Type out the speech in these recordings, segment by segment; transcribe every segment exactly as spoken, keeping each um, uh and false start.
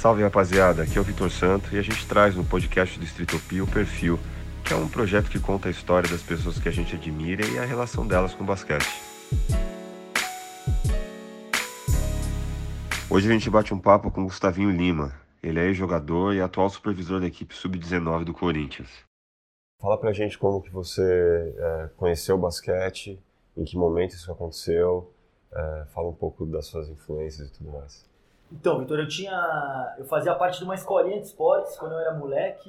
Salve, rapaziada, aqui é o Vitor Santos e a gente traz no podcast do Distrito Pio o Perfil, que é um projeto que conta a história das pessoas que a gente admira e a relação delas com o basquete. Hoje a gente bate um papo com Gustavinho Lima, ele é ex-jogador e atual supervisor da equipe sub dezenove do Corinthians. Fala pra gente como que você é, conheceu o basquete, em que momento isso aconteceu, é, fala um pouco das suas influências e tudo mais. Então, Vitor, eu tinha, eu fazia parte de uma escolinha de esportes quando eu era moleque,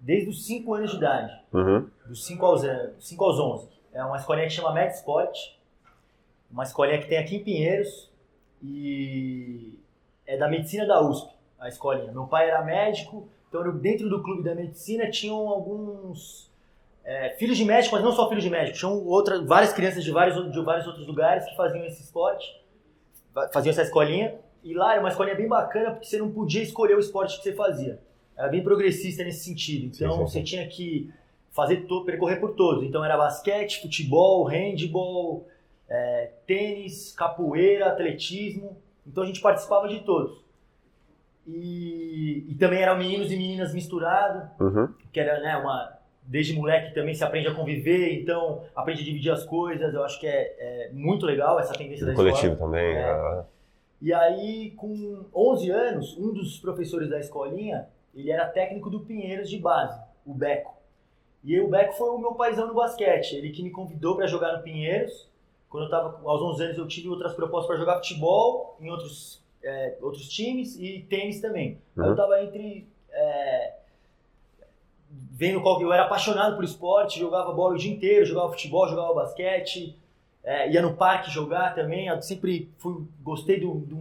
desde os cinco anos de idade, uhum. Dos cinco aos onze. É uma escolinha que chama Med Sport, uma escolinha que tem aqui em Pinheiros e é da medicina da U S P, a escolinha. Meu pai era médico, então dentro do clube da medicina tinham alguns é, filhos de médico, mas não só filhos de médico, tinham outras, várias crianças de vários, de vários outros lugares que faziam esse esporte, faziam essa escolinha. E lá era uma escolinha bem bacana porque você não podia escolher o esporte que você fazia. Era bem progressista nesse sentido. Então, sim, sim. Você tinha que fazer to- percorrer por todos. Então, era basquete, futebol, handball, é, tênis, capoeira, atletismo. Então, a gente participava de todos. E, e também eram meninos e meninas misturados. Uhum. Que era, né, uma... Desde moleque também se aprende a conviver, então aprende a dividir as coisas. Eu acho que é, é muito legal essa tendência da escola. O coletivo também, é... é... E aí, com onze anos, um dos professores da escolinha, ele era técnico do Pinheiros de base, o Beco. E aí, o Beco foi o meu paizão no basquete, ele que me convidou para jogar no Pinheiros. Quando eu tava aos onze anos, eu tive outras propostas para jogar futebol em outros, é, outros times e tênis também. Uhum. Aí eu tava entre... É, vendo qual que eu era apaixonado por esporte, jogava bola o dia inteiro, jogava futebol, jogava basquete... É, ia no parque jogar também, eu sempre fui, gostei do, do,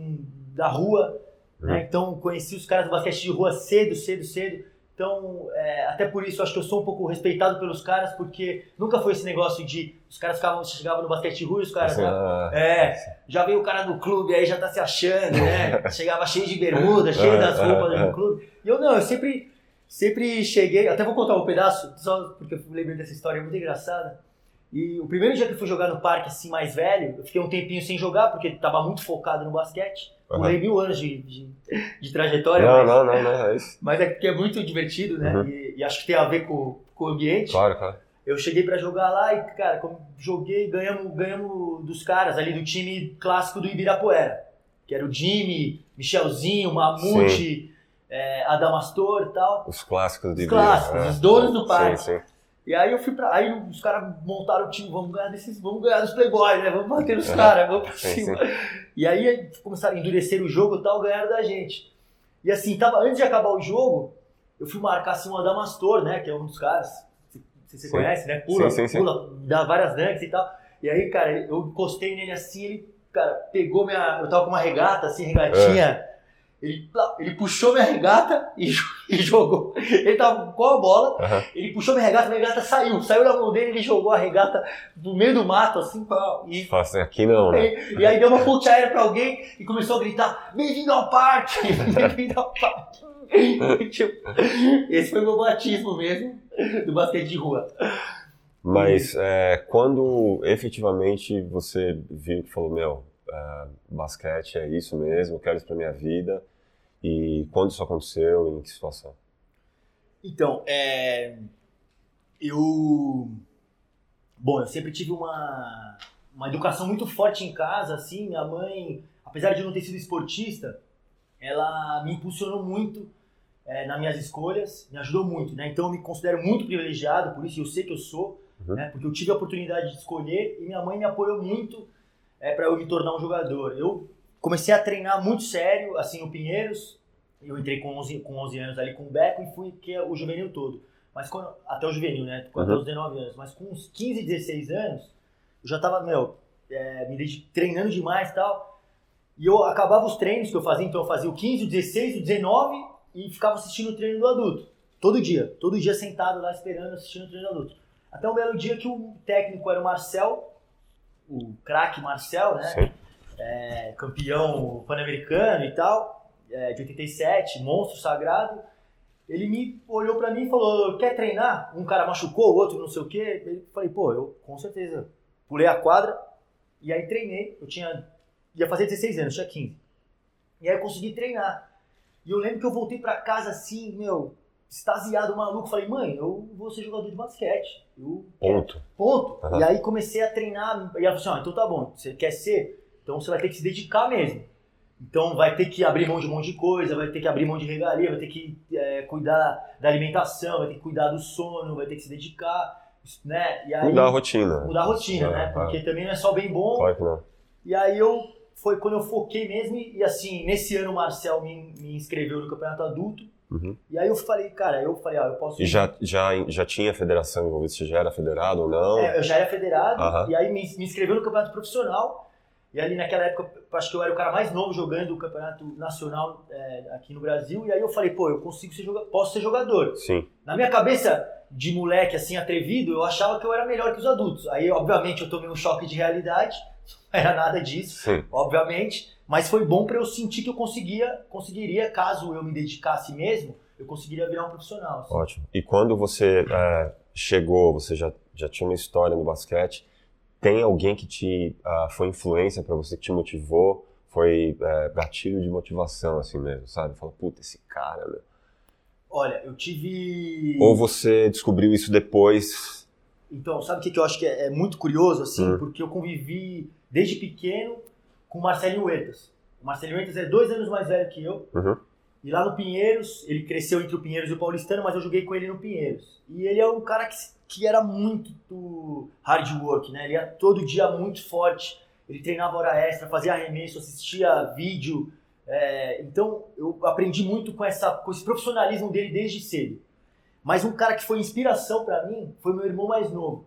da rua, uhum. Né? Então conheci os caras do basquete de rua cedo, cedo, cedo, então é, até por isso acho que eu sou um pouco respeitado pelos caras, porque nunca foi esse negócio de os caras ficavam, chegavam no basquete de rua e os caras, assim, ah, é, sim. Já veio o cara do clube, aí já tá se achando, né? Chegava cheio de bermuda, cheio das roupas do clube, e eu não, eu sempre, sempre cheguei, até vou contar um pedaço, só porque eu lembrei dessa história, é muito engraçada. E o primeiro dia que eu fui jogar no parque, assim, mais velho, eu fiquei um tempinho sem jogar, porque estava muito focado no basquete. Pulei uhum. mil anos de, de, de trajetória. Não, mas, não, não, não, é isso. Mas é porque é muito divertido, né? Uhum. E, e acho que tem a ver com, com o ambiente. Claro, claro. Eu cheguei para jogar lá e, cara, como joguei, ganhamos, ganhamos dos caras ali do time clássico do Ibirapuera, que era o Jimmy, Michelzinho, Mamute... Sim. É, Adamastor e tal. Os clássicos do Ibirapuera. Os clássicos, é. Os donos do parque. Sim, sim. E aí eu fui pra. Aí os caras montaram o time, vamos ganhar desses, vamos ganhar dos Playboys, né? Vamos bater nos caras, vamos pra cima. Sim, sim. E aí começaram a endurecer o jogo e tal, ganharam da gente. E assim, tava, antes de acabar o jogo, eu fui marcar assim, o Adamastor, né? Que é um dos caras. Você, você conhece, né? Pula, sim, sim, pula, sim. Dá várias dunks e tal. E aí, cara, eu encostei nele assim, ele, cara, pegou minha. Eu tava com uma regata, assim, regatinha. É. Ele, ele puxou minha regata e, e jogou. Ele tava com a bola, uhum. Ele puxou minha regata, minha regata saiu. Saiu da mão dele, ele jogou a regata no meio do mato, assim, pra... E, Fala, aqui não, né? E, e aí deu uma ponte aérea pra alguém e começou a gritar, bem-vindo ao parque! Bem-vindo ao parque! Esse foi o meu batismo mesmo, do basquete de rua. Mas é, quando efetivamente você viu que falou, meu, é, basquete é isso mesmo, quero isso pra minha vida. E quando isso aconteceu, em que situação? Então, é, eu, bom, eu sempre tive uma, uma educação muito forte em casa, assim, minha mãe, apesar de eu não ter sido esportista, ela me impulsionou muito é, nas minhas escolhas, me ajudou muito, né? Então eu me considero muito privilegiado, por isso eu sei que eu sou, uhum. Né? Porque eu tive a oportunidade de escolher e minha mãe me apoiou muito é, para eu me tornar um jogador. Eu comecei a treinar muito sério, assim, no Pinheiros. Eu entrei com onze, com onze anos ali com o Beco e fui que é o juvenil todo. Mas quando, até o juvenil, né? Até uhum. os dezenove anos. Mas com uns quinze, dezesseis anos, eu já tava, meu, é, me dedico, treinando demais e tal. E eu acabava os treinos que eu fazia, então eu fazia o quinze, o dezesseis, o dezenove e ficava assistindo o treino do adulto. Todo dia. Todo dia sentado lá esperando, assistindo o treino do adulto. Até um belo dia que o técnico era o Marcel, o craque Marcel, né? Sim. É, campeão pan-americano e tal, é, de oitenta e sete, monstro sagrado, ele me olhou pra mim e falou, quer treinar? Um cara machucou, o outro não sei o quê. Eu falei, pô, eu com certeza pulei a quadra e aí treinei. Eu tinha, ia fazer dezesseis anos, tinha quinze. E aí eu consegui treinar. E eu lembro que eu voltei pra casa assim, meu, extasiado, maluco. Falei, mãe, eu vou ser jogador de basquete. Eu... Ponto. Ponto. Uhum. E aí comecei a treinar. E ela falou assim, ah, então tá bom, você quer ser? Então você vai ter que se dedicar mesmo. Então vai ter que abrir mão de um monte de coisa, vai ter que abrir mão de regalia, vai ter que é, cuidar da alimentação, vai ter que cuidar do sono, vai ter que se dedicar. Né? E aí, mudar a rotina. Mudar a rotina, é, né? Porque é. também não é só bem bom. Claro que não. E aí eu, foi quando eu foquei mesmo, e assim, nesse ano o Marcel me, me inscreveu no campeonato adulto. Uhum. E aí eu falei, cara, eu falei, ah, eu posso... E já, já, já tinha federação envolvida? Você já era federado ou não? É, eu já era federado, uhum. E aí me, me inscreveu no campeonato profissional. E ali naquela época, acho que eu era o cara mais novo jogando o campeonato nacional é, aqui no Brasil. E aí eu falei, pô, eu consigo ser jogador, posso ser jogador. Sim. Na minha cabeça de moleque, assim, atrevido, eu achava que eu era melhor que os adultos. Aí, obviamente, eu tomei um choque de realidade. Não era nada disso, Sim. obviamente. Mas foi bom pra eu sentir que eu conseguia, conseguiria, caso eu me dedicasse mesmo, eu conseguiria virar um profissional. Assim. Ótimo. E quando você é, chegou, você já, já tinha uma história no basquete, tem alguém que te uh, foi influência pra você, que te motivou? Foi uh, gatilho de motivação, assim mesmo, sabe? Fala, puta, esse cara, meu. Olha, eu tive... Ou você descobriu isso depois? Então, sabe o que, que eu acho que é, é muito curioso, assim? Hum. Porque eu convivi, desde pequeno, com o Marcelinho Uetas. O Marcelinho Uetas é dois anos mais velho que eu. Uhum. E lá no Pinheiros, ele cresceu entre o Pinheiros e o Paulistano, mas eu joguei com ele no Pinheiros. E ele é um cara que... que era muito hard work, né? Ele ia todo dia muito forte, ele treinava hora extra, fazia arremesso, assistia vídeo. É, então, eu aprendi muito com, essa, com esse profissionalismo dele desde cedo. Mas um cara que foi inspiração para mim foi meu irmão mais novo.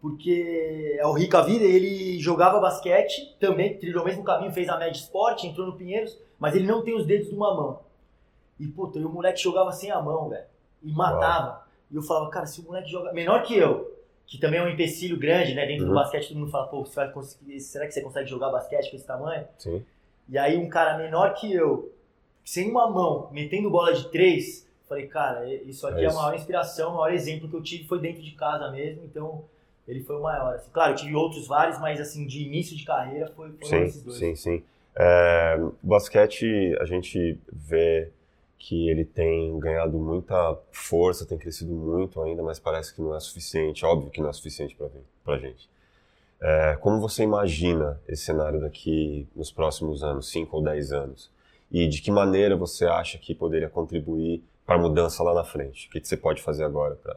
Porque é o Rica Vida, ele jogava basquete, também trilhou o mesmo caminho, fez a Med Sport, entrou no Pinheiros, mas ele não tem os dedos de uma mão. E, puta, o moleque jogava sem a mão, velho, e matava. Uau. E eu falava, cara, se o moleque joga menor que eu, que também é um empecilho grande, né? Dentro uhum. do basquete, todo mundo fala, pô, você vai conseguir... será que você consegue jogar basquete com esse tamanho? Sim. E aí um cara menor que eu, sem uma mão, metendo bola de três, falei, cara, isso aqui é, é isso. A maior inspiração, o maior exemplo que eu tive foi dentro de casa mesmo, então ele foi o maior. Assim, claro, eu tive outros vários, mas assim, de início de carreira foi, foi sim, esses dois. Sim, sim, sim. É, basquete, a gente vê... que ele tem ganhado muita força, tem crescido muito ainda, mas parece que não é suficiente, óbvio que não é suficiente para a gente. É, como você imagina esse cenário daqui nos próximos anos, cinco ou dez anos? E de que maneira você acha que poderia contribuir para a mudança lá na frente? O que, que você pode fazer agora para...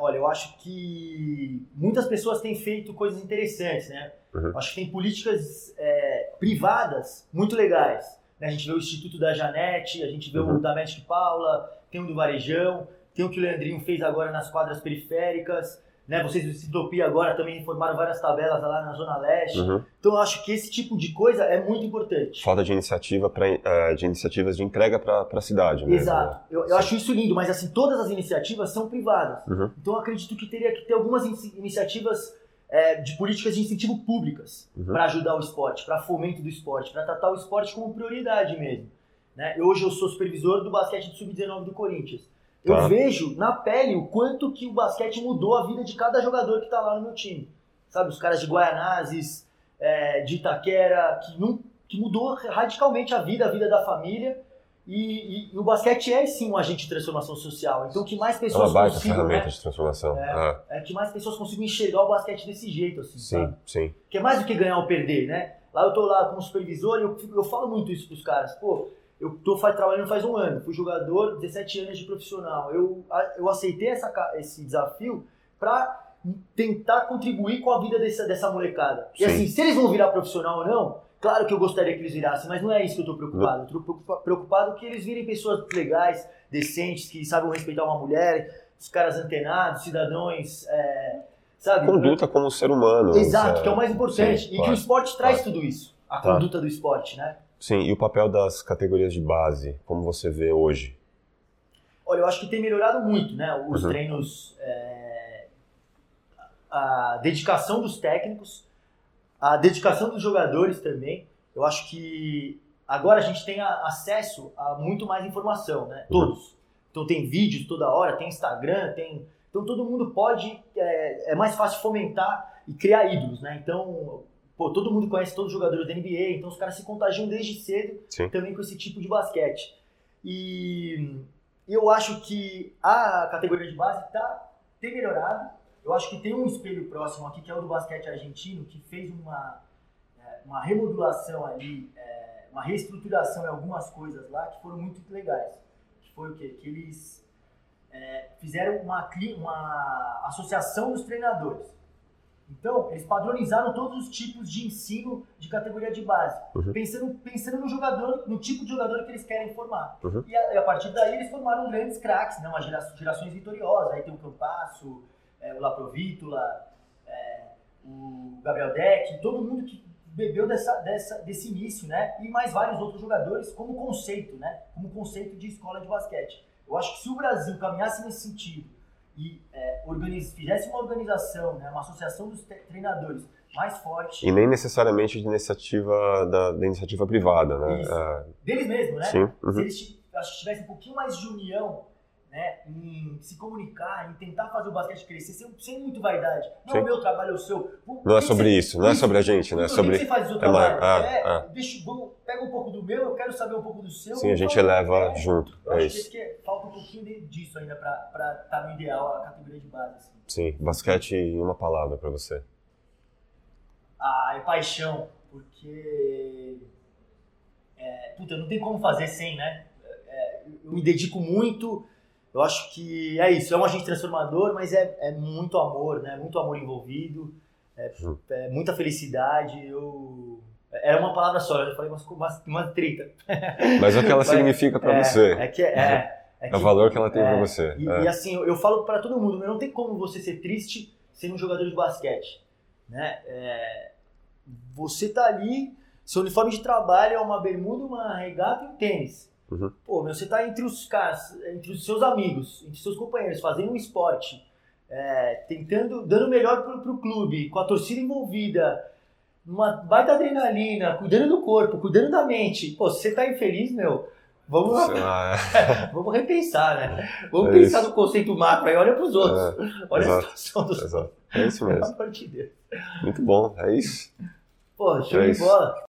Olha, eu acho que muitas pessoas têm feito coisas interessantes, né? Uhum. Acho que tem políticas é, privadas muito legais. A gente vê o Instituto da Janete, a gente vê uhum. o da Mestre Paula, tem o do Varejão, tem o que o Leandrinho fez agora nas quadras periféricas, né? Vocês do Sintopia agora também formaram várias tabelas lá na Zona Leste. Uhum. Então eu acho que esse tipo de coisa é muito importante. Falta de iniciativa pra, de iniciativas de entrega para a cidade mesmo. Exato. Né? Eu, eu acho isso lindo, mas assim, todas as iniciativas são privadas. Uhum. Então eu acredito que teria que ter algumas in- iniciativas É, de políticas de incentivo públicas uhum. para ajudar o esporte, para fomento do esporte, para tratar o esporte como prioridade mesmo. Né? Eu, hoje eu sou supervisor do basquete de sub dezenove do Corinthians. Eu tá. vejo na pele o quanto que o basquete mudou a vida de cada jogador que está lá no meu time. Sabe, os caras de Guaianazes, é, de Itaquera, que, não, que mudou radicalmente a vida, a vida da família. E, e, e o basquete é, sim, um agente de transformação social. Então, que mais pessoas é consigam... Né? De transformação. É, ah. é que mais pessoas consigam enxergar o basquete desse jeito, assim, sim, sabe? Sim. Que é mais do que ganhar ou perder, né? Lá eu tô lá como supervisor e eu, eu falo muito isso pros caras. Pô, eu tô faz, trabalhando faz um ano, fui jogador, dezessete anos de profissional. Eu, eu aceitei essa, esse desafio pra tentar contribuir com a vida dessa, dessa molecada. E, sim. assim, se eles vão virar profissional ou não... Claro que eu gostaria que eles virassem, mas não é isso que eu estou preocupado. Eu estou preocupado que eles virem pessoas legais, decentes, que sabem respeitar uma mulher, os caras antenados, cidadãos, é, sabe? Conduta como ser humano. Exato, é... que é o mais importante. Sim, e claro, que o esporte traz claro. tudo isso, a claro. conduta do esporte, né? Sim, e o papel das categorias de base, como você vê hoje? Olha, eu acho que tem melhorado muito, né? Os uhum. treinos, é... a dedicação dos técnicos, a dedicação dos jogadores também. Eu acho que agora a gente tem a, acesso a muito mais informação, né? Todos. Então tem vídeos toda hora, tem Instagram, tem... Então todo mundo pode... É, é mais fácil fomentar e criar ídolos, né? Então pô, todo mundo conhece todos os jogadores da N B A, então os caras se contagiam desde cedo, sim, também com esse tipo de basquete. E eu acho que a categoria de base tá, tem melhorado. Eu acho que tem um espelho próximo aqui, que é o do basquete argentino, que fez uma, uma remodulação ali, uma reestruturação em algumas coisas lá que foram muito legais. Que foi o quê? Que eles é, fizeram uma, uma associação dos treinadores. Então, eles padronizaram todos os tipos de ensino de categoria de base, uhum, pensando, pensando no jogador, no tipo de jogador que eles querem formar. Uhum. E a, a partir daí, eles formaram grandes craques, né? Uma gera, gerações vitoriosas. Aí tem o Campasso, é, o Laprovittola, é, o Gabriel Deck, todo mundo que bebeu dessa, dessa, desse início, né? E mais vários outros jogadores como conceito, né? Como conceito de escola de basquete. Eu acho que se o Brasil caminhasse nesse sentido, e é, organiz... fizesse uma organização, né, uma associação dos treinadores mais forte... E nem necessariamente de iniciativa, da, da iniciativa privada, né? Isso. É... Deles mesmo, né? Sim. Uhum. Se eles tivessem um pouquinho mais de união, né, em se comunicar, em tentar fazer o basquete crescer, sem, sem muita vaidade. Não é o meu trabalho, é o seu. Por, não é sobre você... isso, não é sobre a gente, não é sobre... O que você faz o seu trabalho? Ah, é, ah. Deixa, vou, pega um pouco do meu, eu quero saber um pouco do seu. Sim, a gente eleva junto, é isso. Que falta um pouquinho disso ainda para estar no ideal a categoria de base. Assim. Sim, basquete em uma palavra para você. Ah, é paixão, porque... É, puta, não tem como fazer sem, né? É, eu me dedico muito... Eu acho que é isso, é um agente transformador, mas é, é muito amor, né? Muito amor envolvido, é, é muita felicidade. Eu... Era uma palavra só, eu já falei umas, umas, umas trinta. Mas o que ela mas, significa para é, você. É, que, é, é, que, é o valor que ela tem é, para você. E, é. e assim, eu, eu falo para todo mundo, não tem como você ser triste sendo um jogador de basquete, né? É, você tá ali, seu uniforme de trabalho é uma bermuda, uma regata e um tênis. Uhum. Pô, meu, você tá entre os caras, entre os seus amigos, entre os seus companheiros, fazendo um esporte, é, tentando, dando o melhor pro, pro clube, com a torcida envolvida, uma baita adrenalina, cuidando do corpo, cuidando da mente. Pô, se você tá infeliz, meu, vamos lá, vamos repensar, né? Vamos é pensar isso. No conceito macro, aí olha pros outros, é, olha exato, a situação dos exato. outros. É isso mesmo. Muito bom, é isso. Pô, show é de bola.